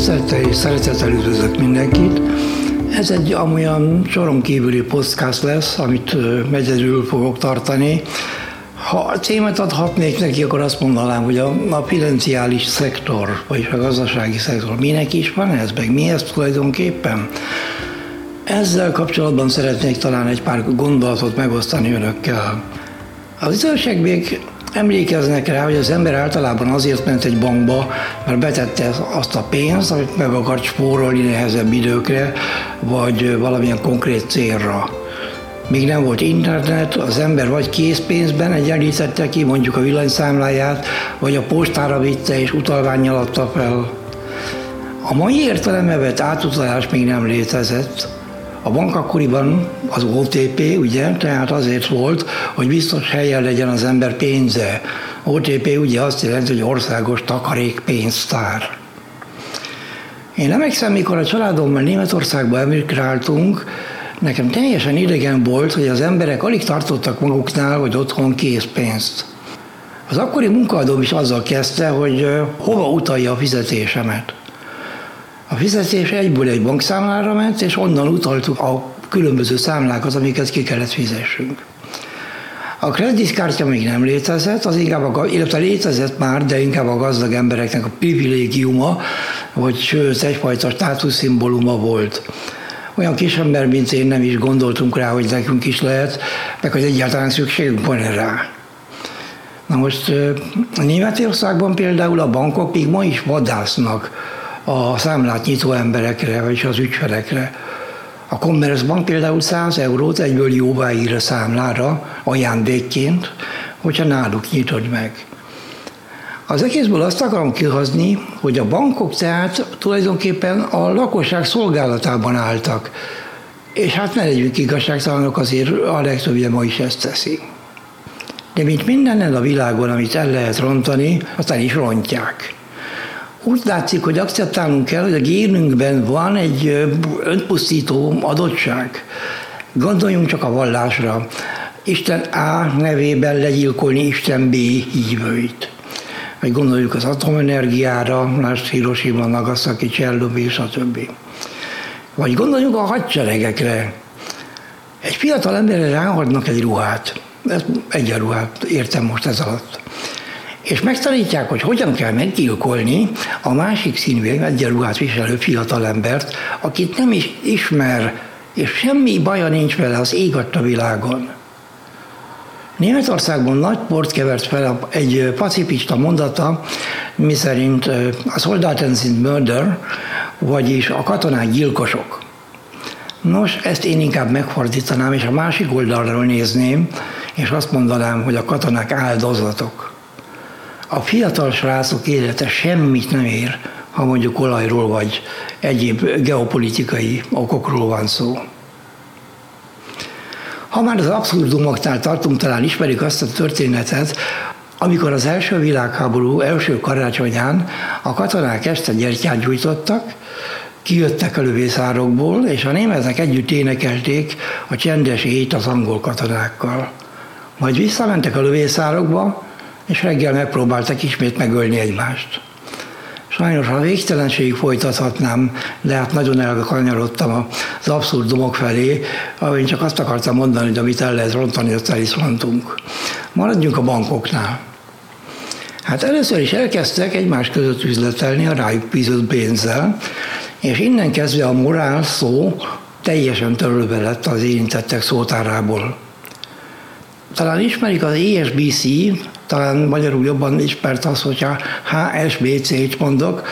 tisztelettel és szeretettel üdvözlök mindenkit. Ez egy amolyan soron kívüli podcast lesz, amit egyedül fogok tartani. Ha a címet adhatnék neki, akkor azt mondanám, hogy a financiális szektor, vagy a gazdasági szektor, minek is van ez, meg mi ez tulajdonképpen? Ezzel kapcsolatban szeretnék talán egy pár gondolatot megosztani önökkel. Az idősek még emlékeznek rá, hogy az ember általában azért ment egy bankba, mert betette azt a pénzt, amit meg akart spórolni nehezebb időkre, vagy valamilyen konkrét célra. Még nem volt internet, az ember vagy készpénzben egyenlítette ki, mondjuk a villanyszámláját, vagy a postára vitte és utalvánnyal adta fel. A mai értelembe vett átutalás még nem létezett. A bank akkoriban az OTP, ugye, tehát azért volt, hogy biztos helyen legyen az ember pénze. OTP ugye azt jelenti, hogy országos takarékpénztár. Én emlékszem, mikor a családommal Németországba emigráltunk, nekem teljesen idegen volt, hogy az emberek alig tartottak maguknál, hogy otthon készpénzt. Az akkori munkaadóm is azzal kezdte, hogy hova utalja a fizetésemet. A fizetés egyből egy bankszámlára ment, és onnan utaltuk a különböző számlákat, amiket ki kellett fizessünk. A kreditkártya még nem létezett, az inkább illetve létezett már, de inkább a gazdag embereknek a privilégiuma, vagy sőt, egyfajta státuszszimbóluma volt. Olyan kis ember, mint én, nem is gondoltunk rá, hogy nekünk is lehet, meg hogy egyáltalán szükségünk van rá. Na most Németországban például a bankok még ma is vadásznak a számlát nyitó emberekre, vagyis az ügyfelekre. A Commerzbank például 100 eurót egyből jóvá ír a számlára ajándékként, hogyha náluk nyitod meg. Az egészből azt akarom kihozni, hogy a bankok tehát tulajdonképpen a lakosság szolgálatában álltak. És hát ne legyünk igazságtalanok, azért a legtöbbje ma is ezt teszi. De mint mindennel a világon, amit el lehet rontani, aztán is rontják. Úgy látszik, hogy akceptálnunk kell, hogy a génünkben van egy önpusztító adottság. Gondoljunk csak a vallásra. Isten A nevében legyilkolni Isten B hívőit. Vagy gondoljuk az atomenergiára, lásd Hiroshima, Nagasaki, Csernobél, stb. Vagy gondoljuk a hadseregekre. Egy fiatal emberre ráadnak egy ruhát. Egyenruhát értem most ez alatt. És megtanítják, hogy hogyan kell meggyilkolni a másik színű egyenruhát viselő fiatalembert, akit nem is ismer, és semmi baja nincs vele az ég adta világon. Németországban nagy port kevert fel egy pacifista mondata, miszerint a Soldaten sind Mörder, vagyis a katonák gyilkosok. Nos, ezt én inkább megfordítanám, és a másik oldalról nézném, és azt mondanám, hogy a katonák áldozatok. A fiatal srácok élete semmit nem ér, ha mondjuk olajról vagy egyéb geopolitikai okokról van szó. Ha már az abszurdumoknál tartunk, talán ismerik azt a történetet, amikor az első világháború első karácsonyán a katonák este gyertyát gyújtottak, kijöttek a lövészárokból, és a németek együtt énekelték a csendes éjt az angol katonákkal. Majd visszamentek a lövészárokba, és reggel megpróbáltak ismét megölni egymást. Sajnos a végtelenségig folytathatnám, de hát nagyon elkanyarodtam az abszurdumok felé, ahogy csak azt akartam mondani, hogy amit el lehet rontani, azt el is rontunk. Maradjunk a bankoknál. Hát először is elkezdtek egymás között üzletelni a rájuk bízott pénzzel, és innen kezdve a morál szó teljesen törölve lett az érintettek szótárából. Talán ismerik az HSBC, talán magyarul jobban ismert az, hogyha HSBC-t mondok,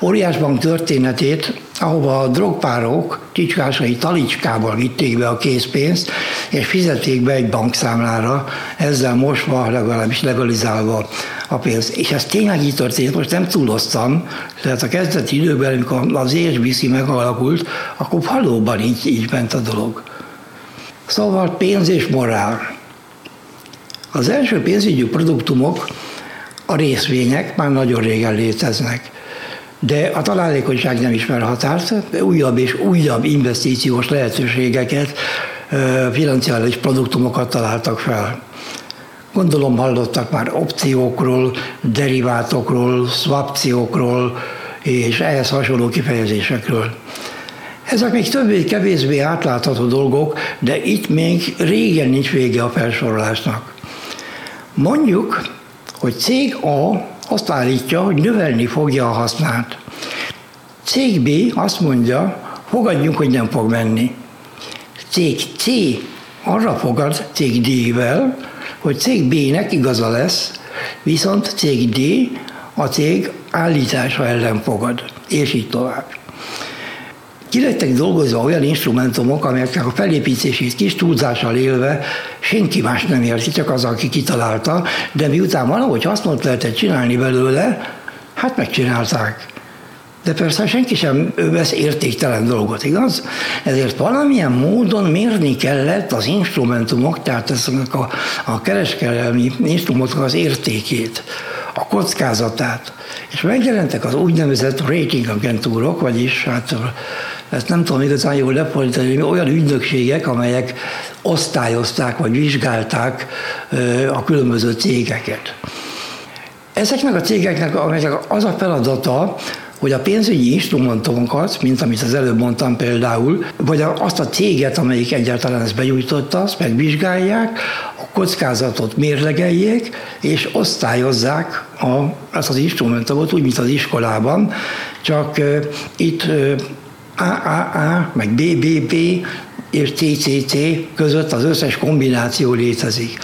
óriásbank történetét, ahova a drogpárok csicskásai talicskával vitték be a készpénzt, és fizették be egy bankszámlára, ezzel mosva, legalábbis legalizálva a pénzt. És ez tényleg így történt, most nem túloztam, tehát a kezdeti időben, amikor az HSBC megalakult, akkor valóban így ment a dolog. Szóval pénz és morál. Az első pénzügyi produktumok, a részvények már nagyon régen léteznek, de a találékonyság nem ismer határt, újabb és újabb investíciós lehetőségeket, financiális produktumokat találtak fel. Gondolom hallottak már opciókról, derivátokról, swapciókról és ehhez hasonló kifejezésekről. Ezek még többé-kevésbé átlátható dolgok, de itt még régen nincs vége a felsorolásnak. Mondjuk, hogy cég A azt állítja, hogy növelni fogja a hasznát. Cég B azt mondja, fogadjunk, hogy nem fog menni. Cég C arra fogad cég D-vel, hogy cég B-nek igaza lesz, viszont cég D a cég állítása ellen fogad, és így tovább. Ki lettek dolgozva olyan instrumentumok, amelyeknek a felépítését kis túlzással élve senki más nem érti, csak az, aki kitalálta, de miután valahogy hasznot lehetett csinálni belőle, hát megcsinálták. De persze senki sem vesz értéktelen dolgot, igaz? Ezért valamilyen módon mérni kellett az instrumentumok, tehát ezeknek a kereskedelmi instrumentumok az értékét, a kockázatát. És megjelentek az úgynevezett rating agentúrok, vagyis hát ezt nem tudom igazán jól lefordítani, olyan ügynökségek, amelyek osztályozták vagy vizsgálták a különböző cégeket. Ezeknek a cégeknek az a feladata, hogy a pénzügyi instrumentumokat, mint amit az előbb mondtam például, vagy azt a céget, amelyik egyáltalán ezt begyújtotta, azt megvizsgálják, a kockázatot mérlegeljék, és osztályozzák ezt az instrumentumot, úgy, mint az iskolában, csak itt AAA, meg BBB és CCC között az összes kombináció létezik.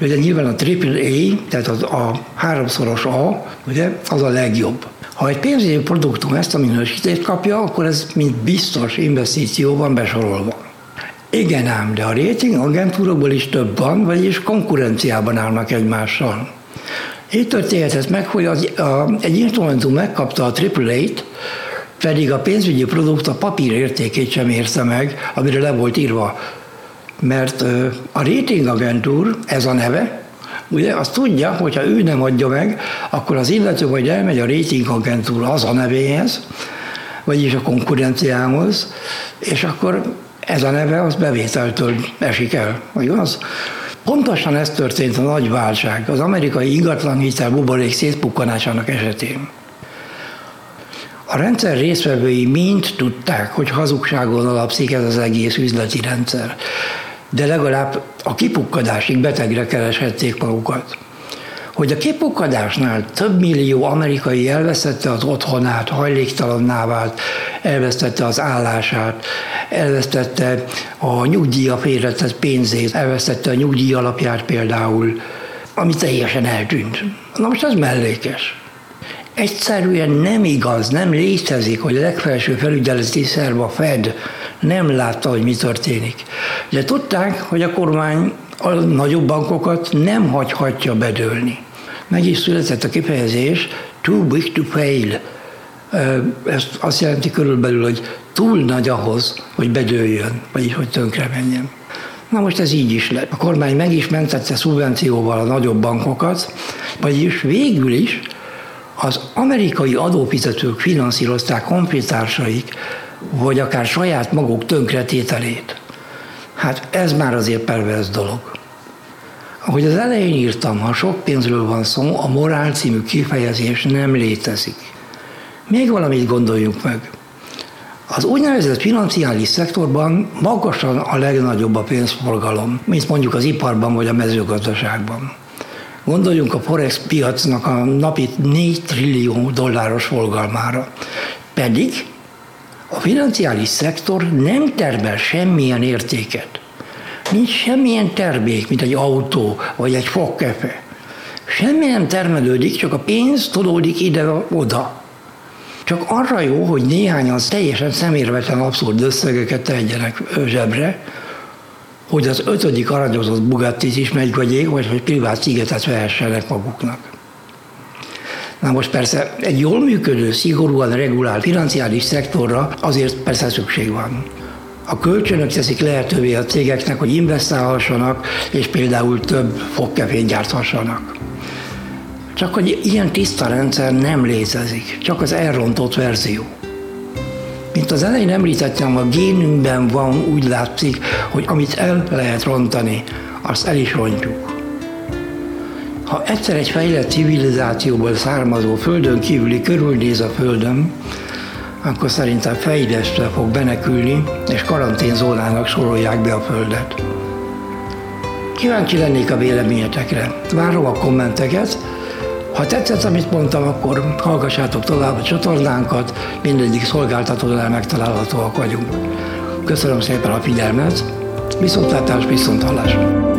Ugye nyilván a Triple A, tehát a 3-szoros A, ugye, az a legjobb. Ha egy pénzügyi produktum ezt a minősítést kapja, akkor ez mint biztos investíció van besorolva. Igen ám, de a rating agentúrokból is több van, vagyis konkurenciában állnak egymással. Így történhetett meg, hogy egy instrumentum megkapta a AAA-t, pedig a pénzügyi produkt a papír értékét sem érte meg, amire le volt írva. Mert a rating agentúr, ez a neve, ugye azt tudja, hogy ha ő nem adja meg, akkor az illető vagy elmegy a rating agentúra az a nevéhez, vagyis a konkurenciához, és akkor ez a neve az bevételtől esik el. Igaz? Pontosan ez történt a nagy válság, az amerikai ingatlanhitel buborék szétpukkanásának esetén. A rendszer résztvevői mind tudták, hogy hazugságon alapszik ez az egész üzleti rendszer, de legalább a kipukkadásig betegre kereshették magukat. Hogy a kipukkadásnál több millió amerikai elvesztette az otthonát, hajléktalanná vált, elvesztette az állását, elvesztette a nyugdíja félretett pénzét, elvesztette a nyugdíj alapját például, ami teljesen eltűnt. Na most ez mellékes. Egyszerűen nem igaz, nem létezik, hogy a legfelső felügyeleti szerv, a Fed nem látta, hogy mi történik. De tudták, hogy a kormány a nagyobb bankokat nem hagyhatja bedőlni. Meg is született a kifejezés too big to fail. Ezt azt jelenti körülbelül, hogy túl nagy ahhoz, hogy bedőljön, vagyis hogy tönkre menjen. Na most ez így is lett. A kormány meg is mentette szubvencióval a nagyobb bankokat, vagyis végül is az amerikai adófizetők finanszírozták honfitársaik, vagy akár saját maguk tönkretételét. Hát ez már azért perverz dolog. Ahogy az elején írtam, ha sok pénzről van szó, a morál című kifejezés nem létezik. Még valamit gondoljunk meg. Az úgynevezett financiális szektorban magasan a legnagyobb a pénzforgalom, mint mondjuk az iparban vagy a mezőgazdaságban. Gondoljunk a forex piacnak a napi 4 trillió dolláros forgalmára. Pedig a financiális szektor nem termel semmilyen értéket. Nincs semmilyen termék, mint egy autó vagy egy fogkefe. Semmi nem termelődik, csak a pénz tolódik ide-oda. Csak arra jó, hogy néhányan teljesen szemérmetlen abszurd összegeket tegyenek zsebre, hogy az 5. aranyozott Bugattit is megvegyék, vagy hogy privát szigetet vehessenek maguknak. Na most persze egy jól működő, szigorúan regulált financiális szektorra azért persze szükség van. A kölcsönök teszik lehetővé a cégeknek, hogy investálhassanak, és például több fogkefét gyárthassanak. Csak hogy ilyen tiszta rendszer nem létezik, csak az elrontott verzió. Mint az elején említettem, a génünkben van, úgy látszik, hogy amit el lehet rontani, azt el is rontjuk. Ha egyszer egy fejlett civilizációból származó földön kívüli körülnéz a földön, akkor szerintem fejideszre fog benekülni, és karanténzónának sorolják be a földet. Kíváncsi lennék a véleményetekre. Várom a kommenteket. Ha tetszett, amit mondtam, akkor hallgassátok tovább a csatornánkat, mindegyik szolgáltatónál megtalálhatóak vagyunk. Köszönöm szépen a figyelmet, viszontlátás, viszonthallás!